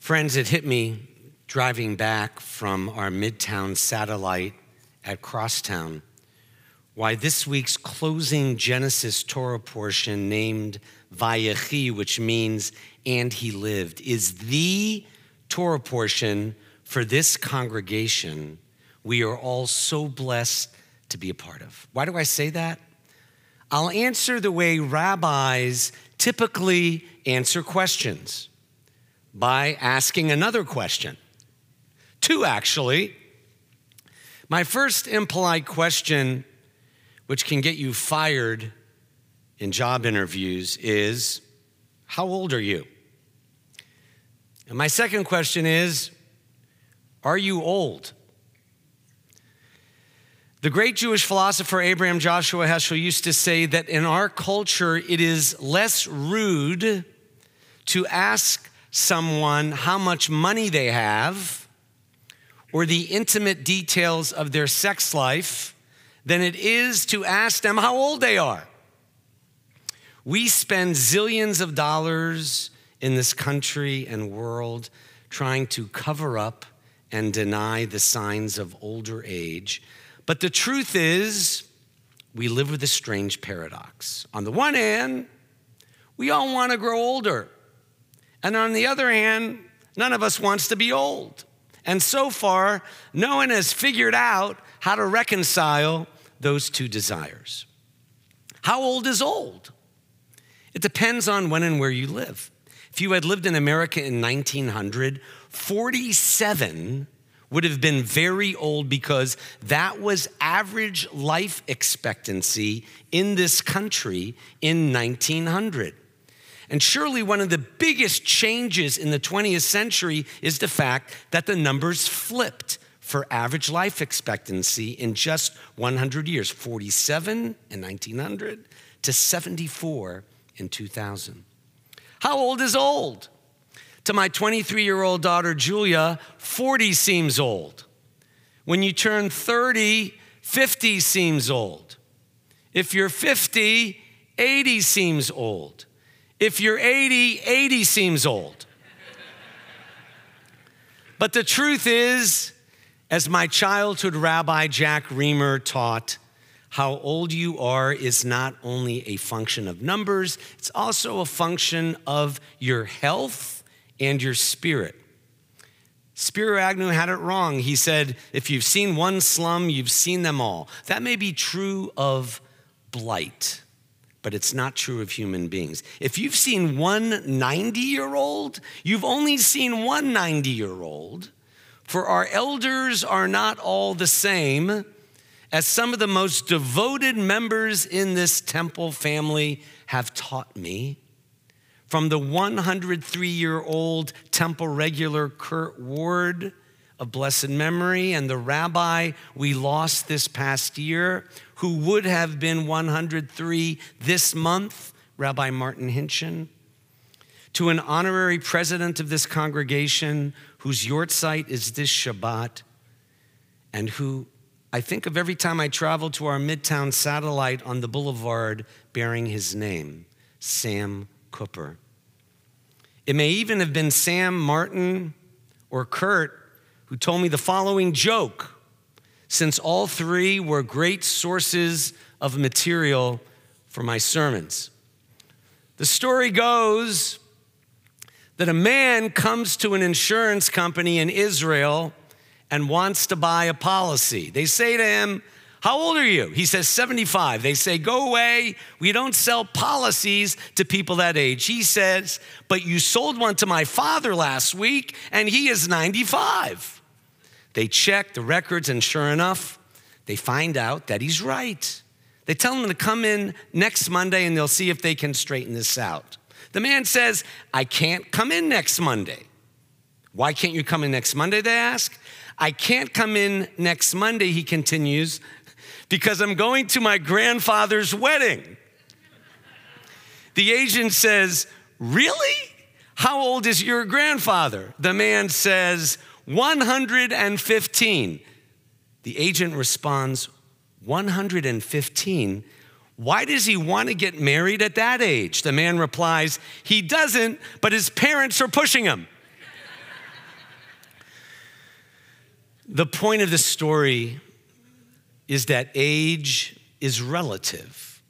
Friends, it hit me driving back from our Midtown satellite at Crosstown why this week's closing Genesis Torah portion, named Vayechi, which means "and he lived," is the Torah portion for this congregation we are all so blessed to be a part of. Why do I say that? I'll answer the way rabbis typically answer questions, by asking another question. Two, actually. My first impolite question, which can get you fired in job interviews, is, how old are you? And my second question is, are you old? The great Jewish philosopher Abraham Joshua Heschel used to say that in our culture, it is less rude to ask someone how much money they have or the intimate details of their sex life than it is to ask them how old they are. We spend zillions of dollars in this country and world trying to cover up and deny the signs of older age. But the truth is, we live with a strange paradox. On the one hand, we all want to grow older. And on the other hand, none of us wants to be old. And so far, no one has figured out how to reconcile those two desires. How old is old? It depends on when and where you live. If you had lived in America in 1900, 47 would have been very old, because that was average life expectancy in this country in 1900. And surely one of the biggest changes in the 20th century is the fact that the numbers flipped for average life expectancy in just 100 years, 47 in 1900 to 74 in 2000. How old is old? To my 23-year-old daughter, Julia, 40 seems old. When you turn 30, 50 seems old. If you're 50, 80 seems old. If you're 80, 80 seems old. But the truth is, as my childhood rabbi Jack Reamer taught, how old you are is not only a function of numbers, it's also a function of your health and your spirit. Spiro Agnew had it wrong. He said, if you've seen one slum, you've seen them all. That may be true of blight, but it's not true of human beings. If you've seen one 90-year-old, you've only seen one 90-year-old, for our elders are not all the same, as some of the most devoted members in this temple family have taught me. From the 103-year-old temple regular Kurt Ward of blessed memory, and the rabbi we lost this past year, who would have been 103 this month, Rabbi Martin Hinchin, to an honorary president of this congregation, whose yortzeit is this Shabbat, and who I think of every time I travel to our Midtown satellite on the boulevard bearing his name, Sam Cooper. It may even have been Sam, Martin, or Kurt who told me the following joke, since all three were great sources of material for my sermons. The story goes that a man comes to an insurance company in Israel and wants to buy a policy. They say to him, how old are you? He says, 75. They say, go away. We don't sell policies to people that age. He says, but you sold one to my father last week, and he is 95. They check the records, and sure enough, they find out that he's right. They tell him to come in next Monday, and they'll see if they can straighten this out. The man says, I can't come in next Monday. Why can't you come in next Monday, they ask. I can't come in next Monday, he continues, because I'm going to my grandfather's wedding. The agent says, really? How old is your grandfather? The man says, 115. The agent responds, 115? Why does he want to get married at that age? The man replies, he doesn't, but his parents are pushing him. The point of this story is that age is relative.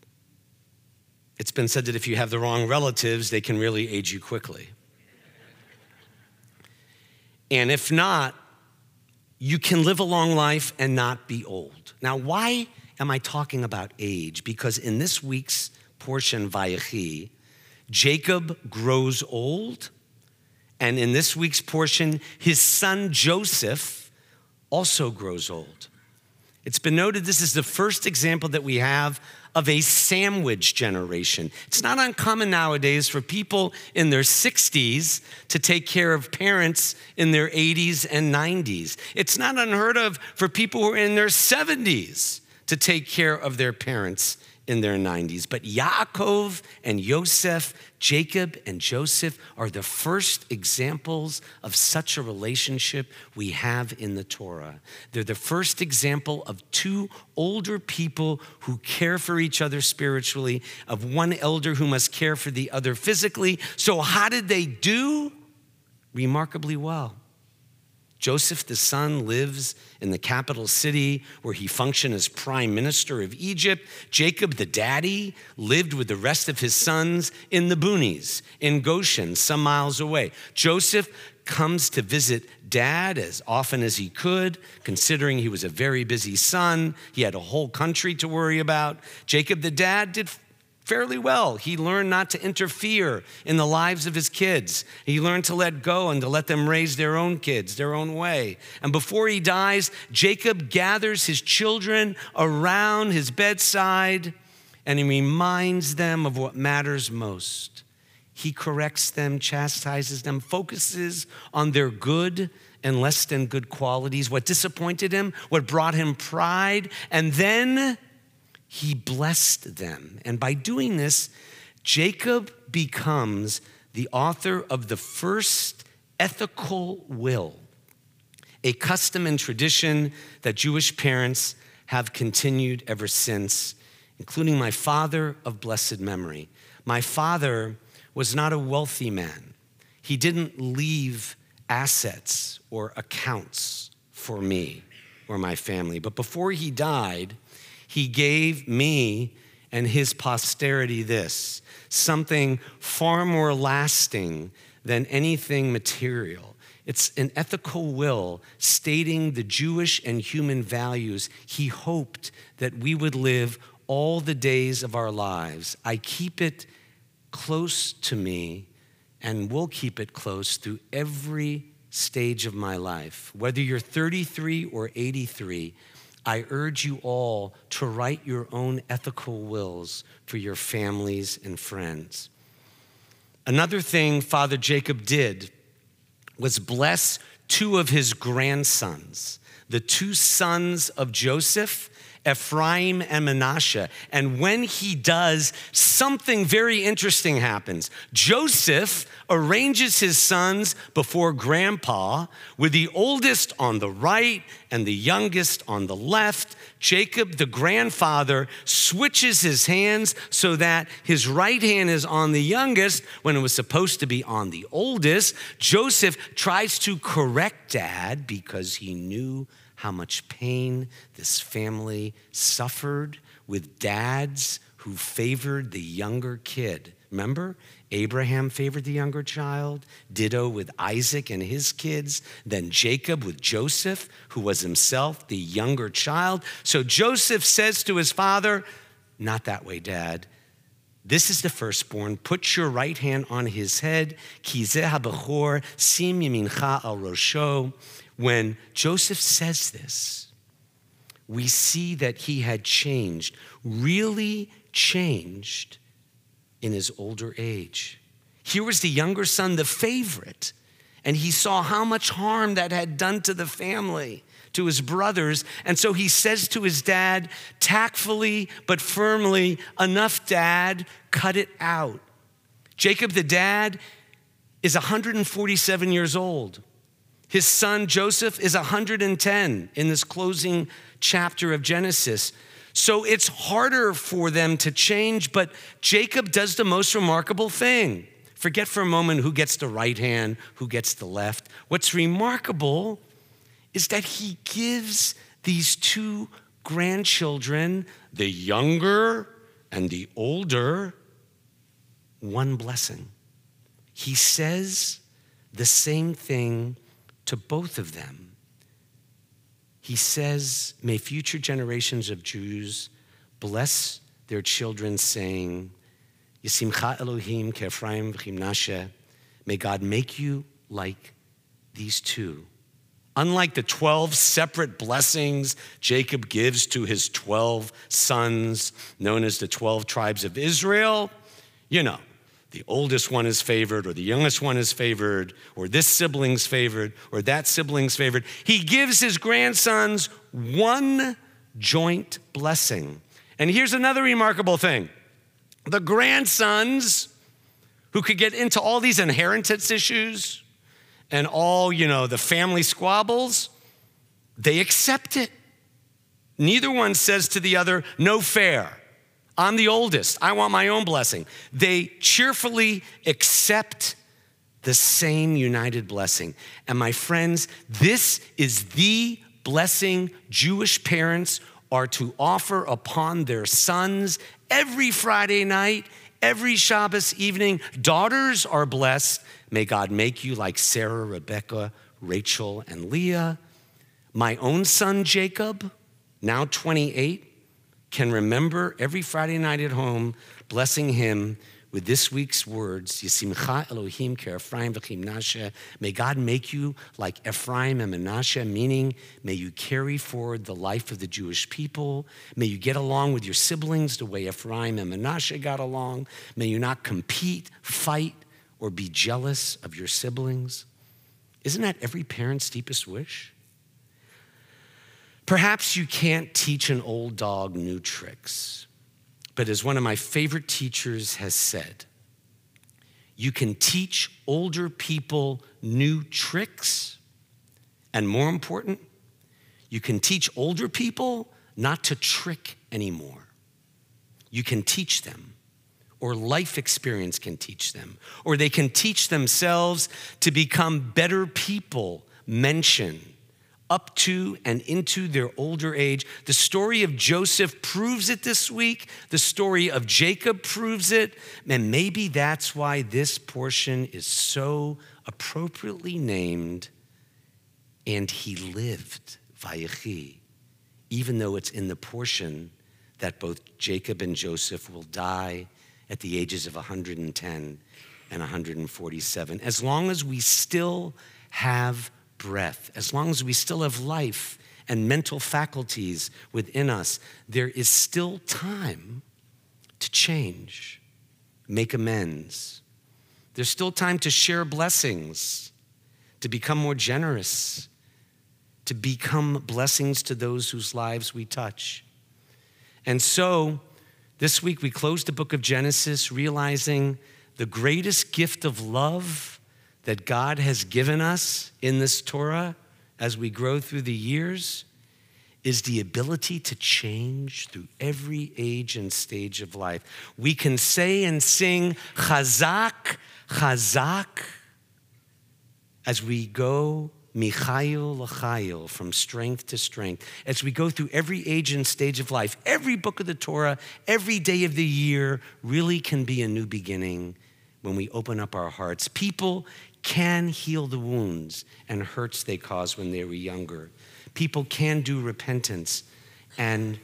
It's been said that if you have the wrong relatives, they can really age you quickly. And if not, you can live a long life and not be old. Now, why am I talking about age? Because in this week's portion, Vayechi, Jacob grows old. And in this week's portion, his son Joseph also grows old. It's been noted this is the first example that we have of a sandwich generation. It's not uncommon nowadays for people in their 60s to take care of parents in their 80s and 90s. It's not unheard of for people who are in their 70s to take care of their parents in their 90s. But Yaakov and Yosef, Jacob and Joseph are the first examples of such a relationship we have in the Torah. They're the first example of two older people who care for each other spiritually, of one elder who must care for the other physically. So how did they do? Remarkably well. Joseph, the son, lives in the capital city where he functioned as prime minister of Egypt. Jacob, the daddy, lived with the rest of his sons in the boonies, in Goshen, some miles away. Joseph comes to visit dad as often as he could, considering he was a very busy son. He had a whole country to worry about. Jacob, the dad, did fairly well. He learned not to interfere in the lives of his kids. He learned to let go and to let them raise their own kids, their own way. And before he dies, Jacob gathers his children around his bedside and he reminds them of what matters most. He corrects them, chastises them, focuses on their good and less than good qualities, what disappointed him, what brought him pride, and then he blessed them. And by doing this, Jacob becomes the author of the first ethical will, a custom and tradition that Jewish parents have continued ever since, including my father of blessed memory. My father was not a wealthy man. He didn't leave assets or accounts for me or my family. But before he died, he gave me and his posterity this, something far more lasting than anything material. It's an ethical will stating the Jewish and human values. He hoped that we would live all the days of our lives. I keep it close to me and will keep it close through every stage of my life. Whether you're 33 or 83, I urge you all to write your own ethical wills for your families and friends. Another thing Father Jacob did was bless two of his grandsons, the two sons of Joseph, Ephraim and Manasseh. And when he does, something very interesting happens. Joseph arranges his sons before grandpa with the oldest on the right and the youngest on the left. Jacob, the grandfather, switches his hands so that his right hand is on the youngest when it was supposed to be on the oldest. Joseph tries to correct dad because he knew how much pain this family suffered with dads who favored the younger kid. Remember, Abraham favored the younger child, ditto with Isaac and his kids, then Jacob with Joseph, who was himself the younger child. So Joseph says to his father, "Not that way, Dad. This is the firstborn. Put your right hand on his head. Kizeh ha-bechor, sim yamincha al-rosho." When Joseph says this, we see that he had changed, really changed in his older age. Here was the younger son, the favorite, And he saw how much harm that had done to the family, to his brothers. And so he says to his dad, tactfully but firmly, enough, Dad, cut it out. Jacob, the dad, is 147 years old. His son, Joseph, is 110 in this closing chapter of Genesis. So it's harder for them to change, but Jacob does the most remarkable thing. Forget for a moment who gets the right hand, who gets the left. What's remarkable is that he gives these two grandchildren, the younger and the older, one blessing. He says the same thing to both of them. He says, may future generations of Jews bless their children, saying, Yisimcha Elohim ke Ephraim v'chimnashe. May God make you like these two. Unlike the 12 separate blessings Jacob gives to his 12 sons, known as the 12 tribes of Israel, you know, the oldest one is favored, or the youngest one is favored, or this sibling's favored, or that sibling's favored. He gives his grandsons one joint blessing. And here's another remarkable thing. The grandsons, who could get into all these inheritance issues and all, you know, the family squabbles, they accept it. Neither one says to the other, no fair. I'm the oldest. I want my own blessing. They cheerfully accept the same united blessing. And my friends, this is the blessing Jewish parents are to offer upon their sons every Friday night, every Shabbos evening. Daughters are blessed. May God make you like Sarah, Rebecca, Rachel, and Leah. My own son, Jacob, now 28, can remember every Friday night at home, blessing him with this week's words, Yisimcha Elohim ke Ephraim v'chimnashe. May God make you like Ephraim and Manasseh, meaning may you carry forward the life of the Jewish people. May you get along with your siblings the way Ephraim and Manasseh got along. May you not compete, fight, or be jealous of your siblings. Isn't that every parent's deepest wish? Perhaps you can't teach an old dog new tricks, but as one of my favorite teachers has said, you can teach older people new tricks, and more important, you can teach older people not to trick anymore. You can teach them, or life experience can teach them, or they can teach themselves to become better people, mentioned up to and into their older age. The story of Joseph proves it this week. The story of Jacob proves it. And maybe that's why this portion is so appropriately named, and he lived, Vayechi, even though it's in the portion that both Jacob and Joseph will die at the ages of 110 and 147. As long as we still have breath, as long as we still have life and mental faculties within us, there is still time to change, make amends. There's still time to share blessings, to become more generous, to become blessings to those whose lives we touch. And so this week we closed the book of Genesis realizing the greatest gift of love that God has given us in this Torah as we grow through the years is the ability to change through every age and stage of life. We can say and sing Chazak, Chazak, as we go Michayel L'chayel, from strength to strength, as we go through every age and stage of life. Every book of the Torah, every day of the year really can be a new beginning when we open up our hearts. People can heal the wounds and hurts they caused when they were younger. People can do repentance and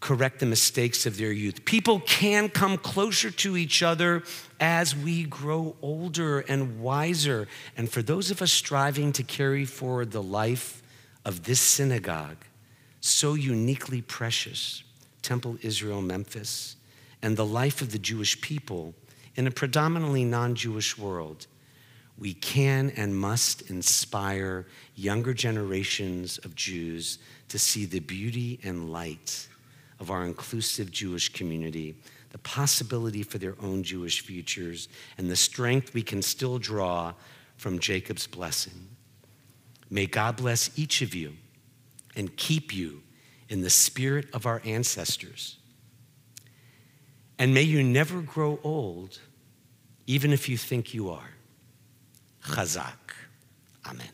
correct the mistakes of their youth. People can come closer to each other as we grow older and wiser. And for those of us striving to carry forward the life of this synagogue, so uniquely precious, Temple Israel Memphis, and the life of the Jewish people in a predominantly non-Jewish world, we can and must inspire younger generations of Jews to see the beauty and light of our inclusive Jewish community, the possibility for their own Jewish futures, and the strength we can still draw from Jacob's blessing. May God bless each of you and keep you in the spirit of our ancestors. And may you never grow old, even if you think you are. Chazak. Amen.